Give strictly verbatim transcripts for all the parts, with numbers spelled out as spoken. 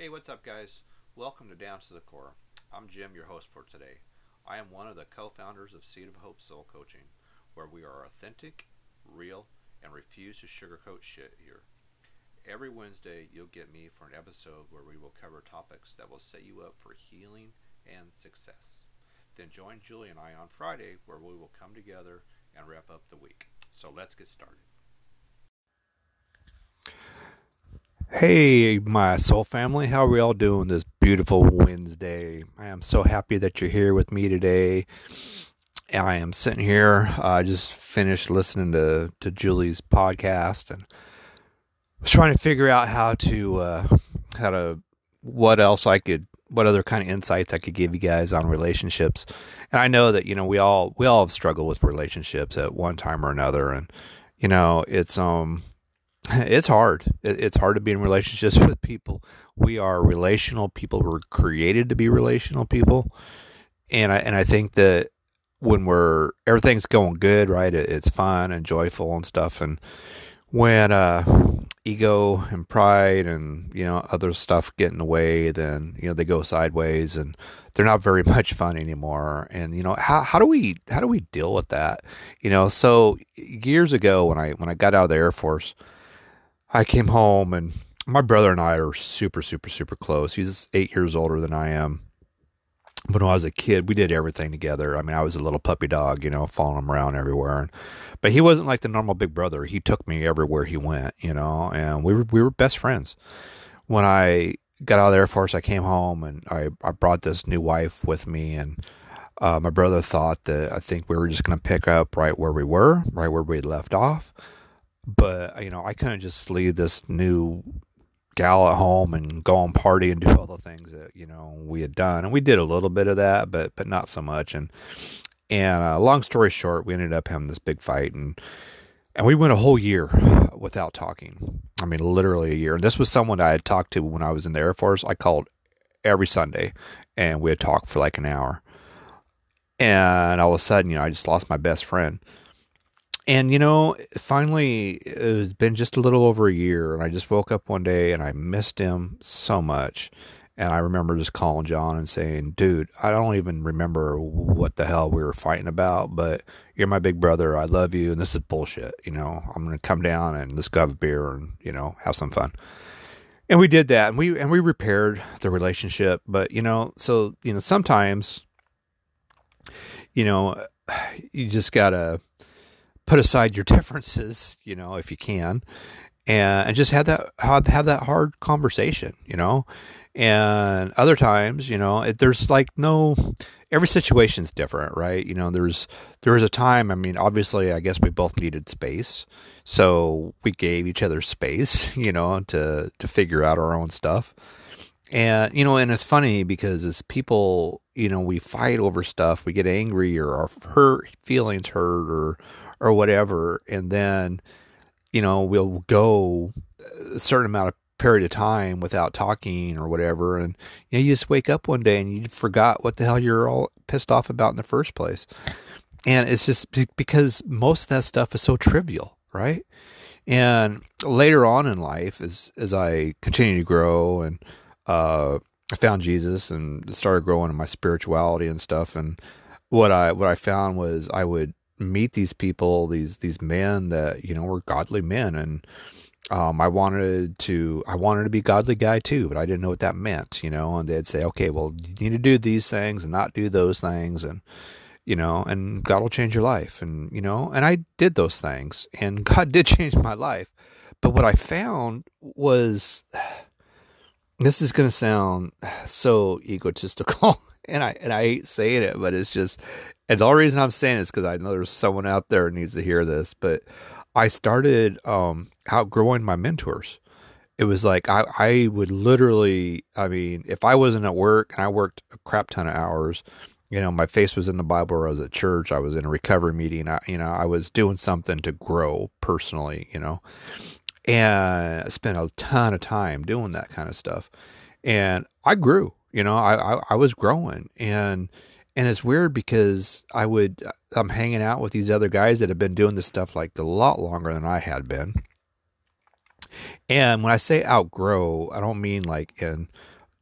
Hey, what's up guys? Welcome to Down to the Core. I'm Jim, your host for today. I am one of the co-founders of Seed of Hope Soul Coaching, where we are authentic, real, and refuse to sugarcoat shit here. Every Wednesday, you'll get me for an episode where we will cover topics that will set you up for healing and success. Then join Julie and I on Friday, where we will come together and wrap up the week. So let's get started. Hey, my soul family, how are we all doing this beautiful Wednesday? I am so happy that you're here with me today. I am sitting here. I uh, just finished listening to, to Julie's podcast and was trying to figure out how to, uh, how to, what else I could, what other kind of insights I could give you guys on relationships. And I know that, you know, we all, we all have struggled with relationships at one time or another. And, you know, it's, um, It's hard. It's hard to be in relationships with people. We are relational people. We're created to be relational people. And I, and I think that when we're, everything's going good, right? It's fun and joyful and stuff. And when uh, ego and pride and, you know, other stuff get in the way, then, you know, they go sideways and they're not very much fun anymore. And, you know, how, how do we, how do we deal with that? You know, so years ago when I, when I got out of the Air Force, I came home and my brother and I are super, super, super close. He's eight years older than I am. But when I was a kid, we did everything together. I mean, I was a little puppy dog, you know, following him around everywhere. And, but he wasn't like the normal big brother. He took me everywhere he went, you know, and we were, we were best friends. When I got out of the Air Force, I came home and I, I brought this new wife with me. And uh, my brother thought that I think we were just going to pick up right where we were, right where we had left off. But, you know, I couldn't just leave this new gal at home and go and party and do all the things that, you know, we had done. And we did a little bit of that, but but not so much. And and uh, long story short, we ended up having this big fight. And and we went a whole year without talking. I mean, literally a year. And this was someone I had talked to when I was in the Air Force. I called every Sunday, and we had talked for like an hour. And all of a sudden, you know, I just lost my best friend. And, you know, finally, it's been just a little over a year, and I just woke up one day, and I missed him so much. And I remember just calling John and saying, dude, I don't even remember what the hell we were fighting about, but you're my big brother, I love you, and this is bullshit, you know. I'm going to come down, and let's go have a beer and, you know, have some fun. And we did that, and we and we repaired the relationship. But, you know, so, you know, sometimes, you know, you just got to put aside your differences, you know, if you can, and, and just have that, have, have that hard conversation, you know. And other times, you know, it, there's like no, every situation's different, right? You know, there's, there was a time, I mean, obviously, I guess we both needed space. So we gave each other space, you know, to, to figure out our own stuff. And, you know, and it's funny because as people, you know, we fight over stuff, we get angry or our hurt feelings hurt or, or whatever, and then, you know, we'll go a certain amount of period of time without talking or whatever, and, you know, you just wake up one day and you forgot what the hell you're all pissed off about in the first place. And it's just because most of that stuff is so trivial, right? And later on in life, as as I continue to grow and uh, I found Jesus and started growing in my spirituality and stuff, and what I what I found was I would meet these people, these, these men that, you know, were godly men. And, um, I wanted to, I wanted to be a godly guy too, but I didn't know what that meant, you know, and they'd say, okay, well, you need to do these things and not do those things. And, you know, and God will change your life. And, you know, and I did those things and God did change my life. But what I found was, this is going to sound so egotistical and I, and I hate saying it, but it's just, and the only reason I'm saying is because I know there's someone out there who needs to hear this, but I started um, outgrowing my mentors. It was like I, I would literally, I mean, if I wasn't at work, and I worked a crap ton of hours, you know, my face was in the Bible, or I was at church, I was in a recovery meeting, I, you know, I was doing something to grow personally, you know, and I spent a ton of time doing that kind of stuff. And I grew, you know, I, I, I was growing. And And it's weird because I would, I'm hanging out with these other guys that have been doing this stuff like a lot longer than I had been. And when I say outgrow, I don't mean like in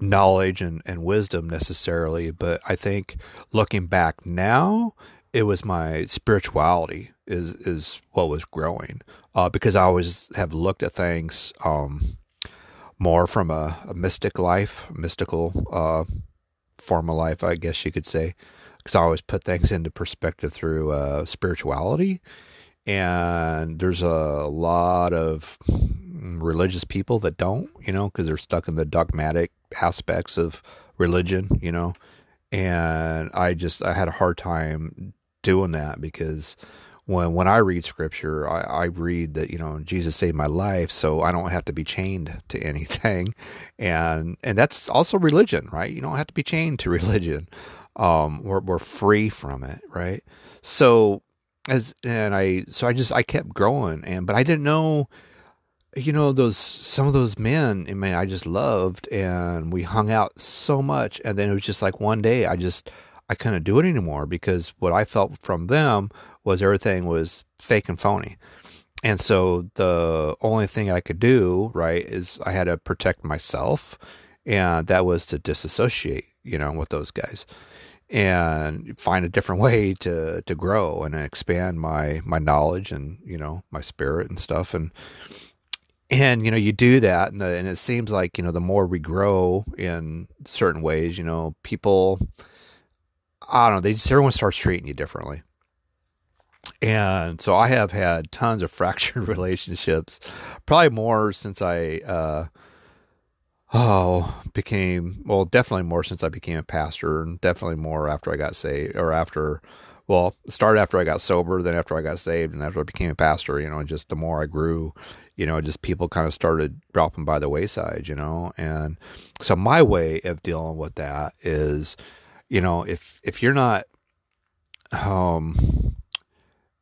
knowledge and, and wisdom necessarily, but I think looking back now, it was my spirituality is is what was growing, uh, because I always have looked at things um, more from a, a mystic life, mystical uh, form of life, I guess you could say, because I always put things into perspective through uh, spirituality. And there's a lot of religious people that don't, you know, because they're stuck in the dogmatic aspects of religion, you know. And I just, I had a hard time doing that, because when when I read scripture, I, I read that, you know, Jesus saved my life, so I don't have to be chained to anything. And and that's also religion, right? You don't have to be chained to religion. Um, we're, we're free from it, right? So as, and I, so I just, I kept growing, and, but I didn't know, you know, those, some of those men, I mean, I just loved, and we hung out so much. And then it was just like one day I just, I couldn't do it anymore, because what I felt from them was everything was fake and phony. And so the only thing I could do, right, is I had to protect myself. And that was to disassociate, you know, with those guys and find a different way to, to grow and expand my, my knowledge and, you know, my spirit and stuff. And, And, you know, you do that, and, the, and it seems like, you know, the more we grow in certain ways, you know, people, I don't know, they just, everyone starts treating you differently. And so I have had tons of fractured relationships, probably more since I, uh, oh, became, well, definitely more since I became a pastor, and definitely more after I got saved, or after, well, it started after I got sober, then after I got saved, and after I became a pastor, you know, and just the more I grew, you know, just people kind of started dropping by the wayside, you know. And so my way of dealing with that is, you know, if if you're not um,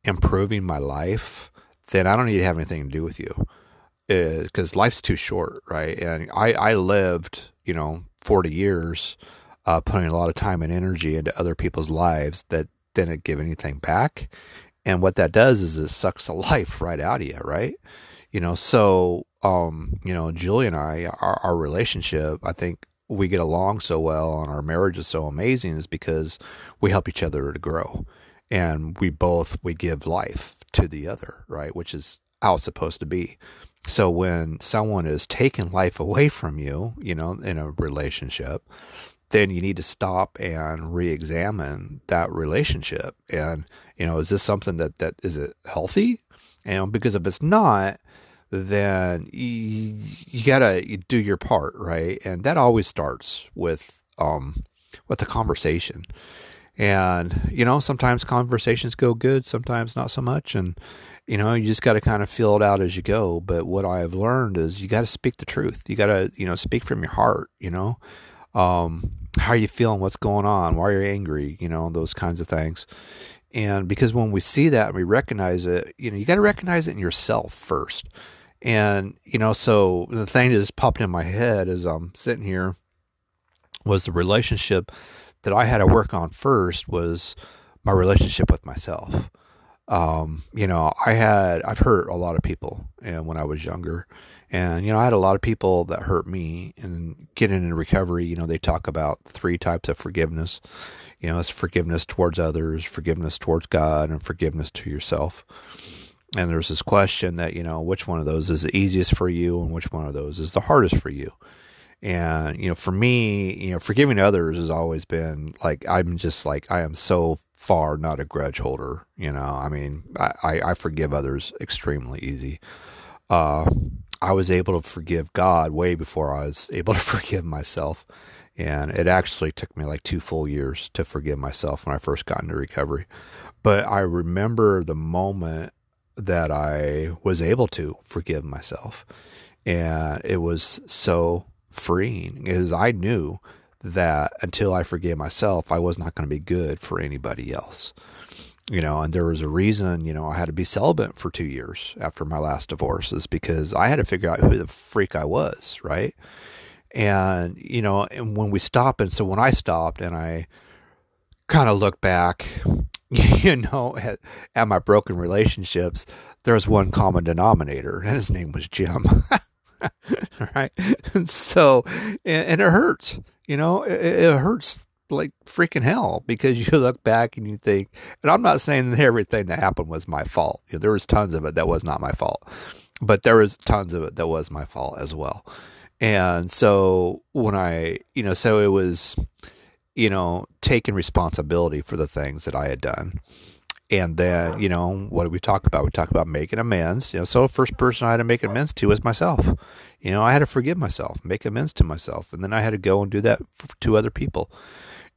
improving my life, then I don't need to have anything to do with you, because life's too short, right? And I, I lived, you know, forty years uh, putting a lot of time and energy into other people's lives that didn't give anything back. And what that does is it sucks the life right out of you, right? You know, so, um, you know, Julie and I, our, our relationship, I think we get along so well and our marriage is so amazing is because we help each other to grow, and we both, we give life to the other, right? Which is how it's supposed to be. So when someone is taking life away from you, you know, in a relationship, then you need to stop and re-examine that relationship. And, you know, is this something that, that is it healthy? And because if it's not, then you, you gotta do your part, right? And that always starts with um with a conversation. And you know, sometimes conversations go good, sometimes not so much. And you know, you just gotta kind of feel it out as you go. But what I've learned is you gotta speak the truth. You gotta, you know, speak from your heart. You know, um, how are you feeling? What's going on? Why are you angry? You know, those kinds of things. And because when we see that and we recognize it, you know, you got to recognize it in yourself first. And, you know, so the thing that just popped in my head as I'm sitting here was the relationship that I had to work on first was my relationship with myself. Um, you know, I had, I've hurt a lot of people and when I was younger, and, you know, I had a lot of people that hurt me. And getting into recovery, you know, they talk about three types of forgiveness. You know, it's forgiveness towards others, forgiveness towards God, and forgiveness to yourself. And there's this question that, you know, which one of those is the easiest for you and which one of those is the hardest for you? And, you know, for me, you know, forgiving others has always been like, I'm just like, I am so far not a grudge holder. You know, I mean, I, I, I forgive others extremely easy. Uh, I was able to forgive God way before I was able to forgive myself. And it actually took me like two full years to forgive myself when I first got into recovery. But I remember the moment that I was able to forgive myself. And it was so freeing, because I knew that until I forgave myself, I was not going to be good for anybody else. You know, and there was a reason, you know, I had to be celibate for two years after my last divorce, is because I had to figure out who the freak I was, right? And, you know, and when we stop, and so when I stopped and I kind of look back you know, at, at my broken relationships, there's one common denominator, and his name was Jim. Right? And so, and, and it hurts, you know, it, it hurts like freaking hell, because you look back and you think, and I'm not saying that everything that happened was my fault. You know, there was tons of it that was not my fault, but there was tons of it that was my fault as well. And so when I, you know, so it was, you know, taking responsibility for the things that I had done. And then, you know, what did we talk about? We talked about making amends. You know, so the first person I had to make amends to was myself. You know, I had to forgive myself, make amends to myself. And then I had to go and do that to other people.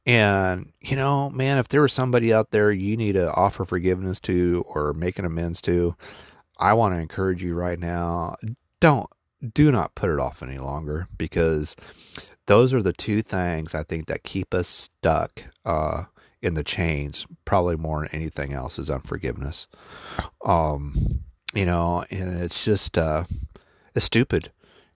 And, you know, man, if there was somebody out there you need to offer forgiveness to or make an amends to, I want to encourage you right now, don't, do not put it off any longer, because those are the two things I think that keep us stuck uh, in the chains, probably more than anything else, is unforgiveness. Um, you know, and it's just, uh, it's stupid,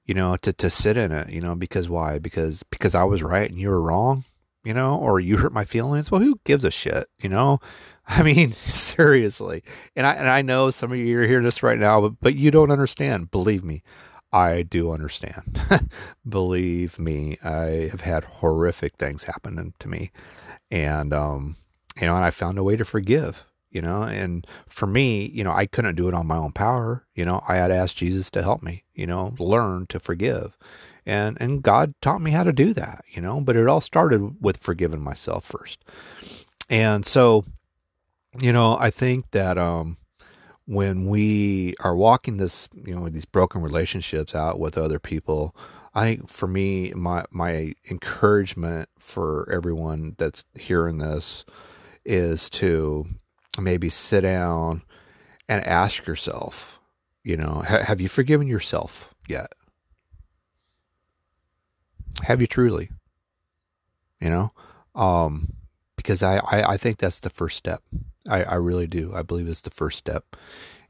you know, to, to sit in it, you know, because why? Because, because I was right and you were wrong, you know, or you hurt my feelings. Well, who gives a shit, you know? I mean, seriously. And I, and I know some of you are hearing this right now, but, but you don't understand, believe me. I do understand. Believe me, I have had horrific things happen to me. And, um, you know, and I found a way to forgive, you know, and for me, you know, I couldn't do it on my own power. You know, I had asked Jesus to help me, you know, learn to forgive. And, and God taught me how to do that, you know, but it all started with forgiving myself first. And so, you know, I think that, um, when we are walking this, you know, these broken relationships out with other people, I think for me, my my encouragement for everyone that's hearing this is to maybe sit down and ask yourself, you know, ha- have you forgiven yourself yet? Have you truly? You know, um, because I, I, I think that's the first step. I, I really do. I believe it's the first step.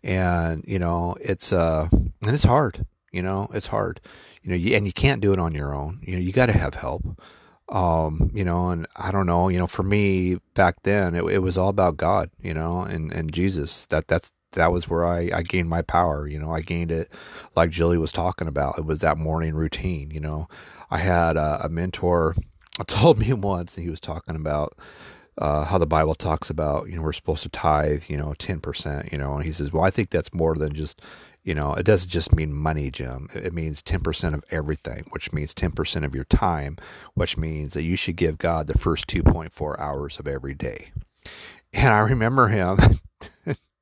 And, you know, it's, uh, and it's hard, you know, it's hard, you know, you, and you can't do it on your own. You know, you got to have help. Um, you know, and I don't know, you know, for me back then, it, it was all about God, you know, and, and Jesus, that, that's, that was where I, I gained my power. You know, I gained it like Julie was talking about. It was that morning routine. You know, I had a, a mentor told me once, and he was talking about, Uh, how the Bible talks about, you know, we're supposed to tithe, you know, ten percent, you know, and he says, well, I think that's more than just, you know, it doesn't just mean money, Jim. It means ten percent of everything, which means ten percent of your time, which means that you should give God the first two point four hours of every day. And I remember him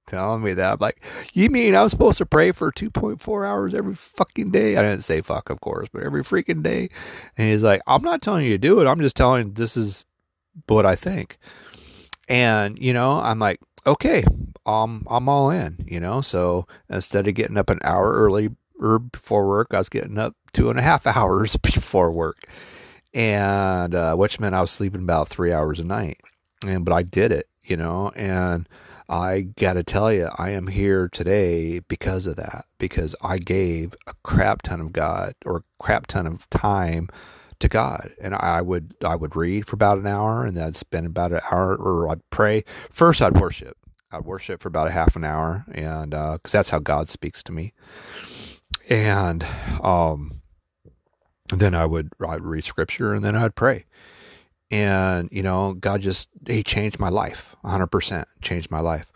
telling me that. I'm like, you mean I'm supposed to pray for two point four hours every fucking day? I didn't say fuck, of course, but every freaking day. And he's like, I'm not telling you to do it. I'm just telling you this is what I think. And, you know, I'm like, okay, um, I'm all in, you know? So instead of getting up an hour early or before work, I was getting up two and a half hours before work. And, uh, which meant I was sleeping about three hours a night. And, but I did it, you know, and I got to tell you, I am here today because of that, because I gave a crap ton of God or a crap ton of time to God. And I would, I would read for about an hour, and then I'd spend about an hour, or I'd pray. First, I'd worship. I'd worship for about a half an hour. And, uh, cause that's how God speaks to me. And, um, then I would, I'd read scripture, and then I'd pray. And, you know, God just, he changed my life, a hundred percent changed my life.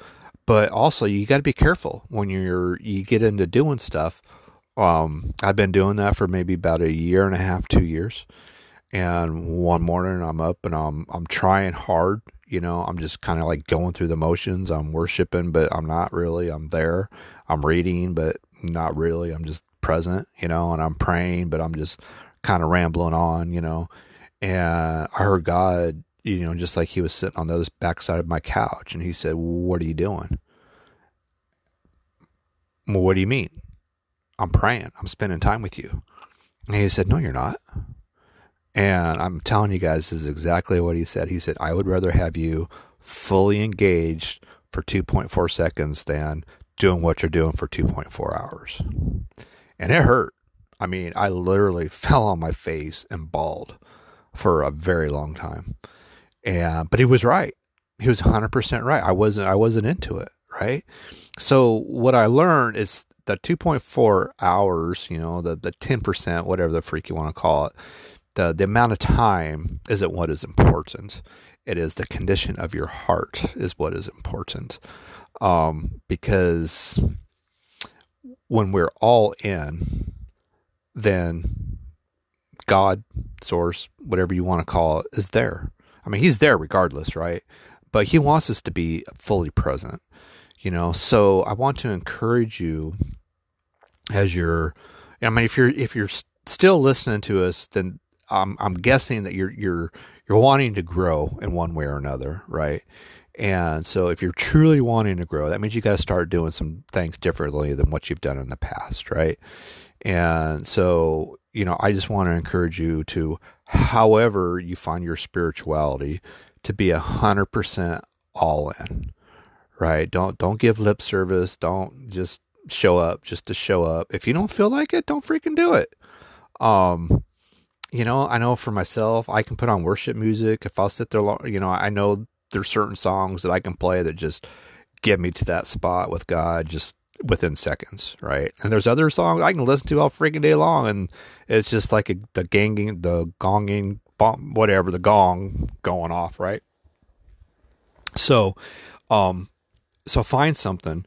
But also you got to be careful when you're, you get into doing stuff. Um, I've been doing that for maybe about a year and a half, two years. And one morning I'm up and I'm, I'm trying hard, you know, I'm just kind of like going through the motions. I'm worshiping, but I'm not really, I'm there. I'm reading, but not really. I'm just present, you know, and I'm praying, but I'm just kind of rambling on, you know, and I heard God, you know, just like he was sitting on the other backside of my couch, and he said, what are you doing? Well, what do you mean? I'm praying. I'm spending time with you. And he said, no, you're not. And I'm telling you guys, this is exactly what he said. He said, I would rather have you fully engaged for two point four seconds than doing what you're doing for two point four hours. And it hurt. I mean, I literally fell on my face and bawled for a very long time. And, but he was right. he was one hundred percent right. I wasn't, I wasn't into it, right? So what I learned is the two point four hours, you know, the, the ten percent, whatever the freak you want to call it, the, the amount of time isn't what is important. It is the condition of your heart is what is important. Um, because when we're all in, then God, source, whatever you want to call it, is there. I mean, he's there regardless, right? But he wants us to be fully present, you know? So I want to encourage you as you're, I mean, if you're, if you're still listening to us, then I'm, I'm guessing that you're, you're, you're wanting to grow in one way or another, right? And so if you're truly wanting to grow, that means you got to start doing some things differently than what you've done in the past, right? And so, you know, I just want to encourage you to, however you find your spirituality, to be a hundred percent all in, right? Don't, don't give lip service. Don't just show up just to show up. If you don't feel like it, don't freaking do it. Um, you know, I know for myself, I can put on worship music. If I'll sit there, long, you know, I know there's certain songs that I can play that just get me to that spot with God just within seconds, right? And there's other songs I can listen to all freaking day long, and it's just like a, the ganging, the gonging, bomb, whatever, the gong going off, right? So, um, so find something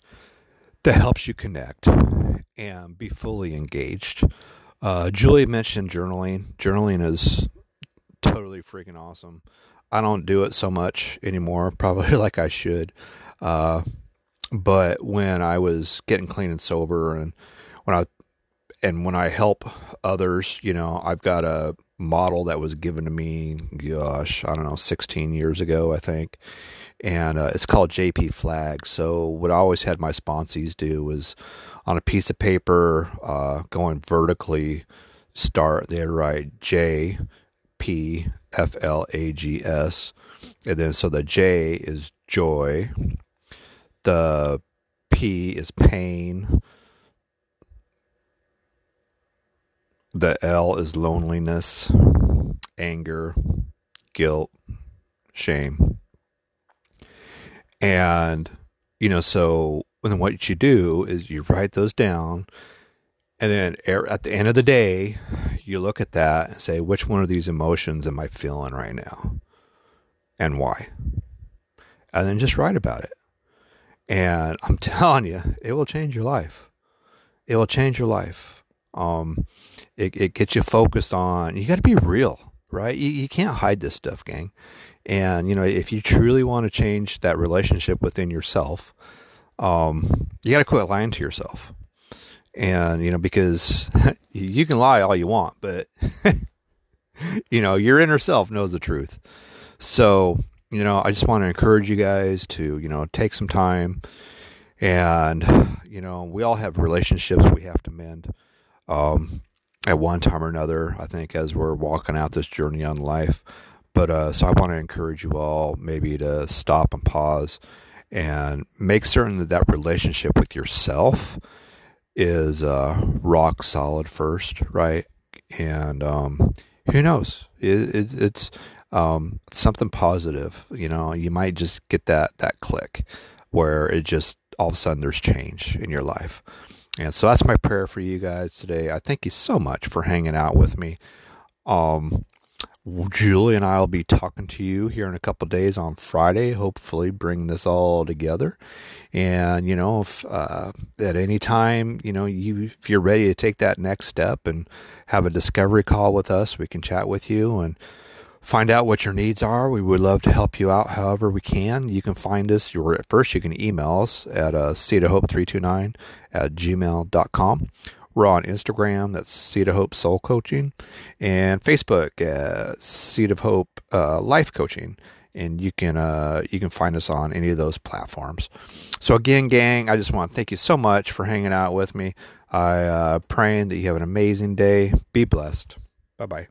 that helps you connect and be fully engaged. Uh, Julie mentioned journaling. Journaling is totally freaking awesome. I don't do it so much anymore, probably like I should. Uh, but when I was getting clean and sober, and when I and when I help others, you know, I've got a model that was given to me, gosh, I don't know, sixteen years ago, I think. And uh, it's called J P Flag. So what I always had my sponsees do was on a piece of paper, uh, going vertically, start, they'd write J, P, F L A G S, and then so the J is joy, the P is pain, the L is loneliness, anger, guilt, shame, and you know. So then what you do is you write those down, and then at the end of the day, you look at that and say, which one of these emotions am I feeling right now and why? And then just write about it. And I'm telling you, it will change your life. It will change your life. Um, it, it gets you focused on, you got to be real, right? You, you can't hide this stuff, gang. And, you know, if you truly want to change that relationship within yourself, um, you got to quit lying to yourself. And, you know, because you can lie all you want, but, you know, your inner self knows the truth. So, you know, I just want to encourage you guys to, you know, take some time. And, you know, we all have relationships we have to mend um, at one time or another, I think, as we're walking out this journey on life. But uh, so I want to encourage you all maybe to stop and pause and make certain that that relationship with yourself is uh, rock solid first, right? And um, who knows? It, it, it's um, something positive. You know, you might just get that that click where it just all of a sudden there's change in your life. And so that's my prayer for you guys today. I thank you so much for hanging out with me. Um, Julie and I will be talking to you here in a couple of days on Friday, hopefully bring this all together. And, you know, if, uh, at any time, you know, you, if you're ready to take that next step and have a discovery call with us, we can chat with you and find out what your needs are. We would love to help you out however we can. You can find us, or at first you can email us at uh, seed of hope three two nine at gmail dot com. We're on Instagram, that's Seed of Hope Soul Coaching, and Facebook, uh, Seed of Hope uh, Life Coaching, and you can uh, you can find us on any of those platforms. So again, gang, I just want to thank you so much for hanging out with me. I uh, praying that you have an amazing day. Be blessed. Bye bye.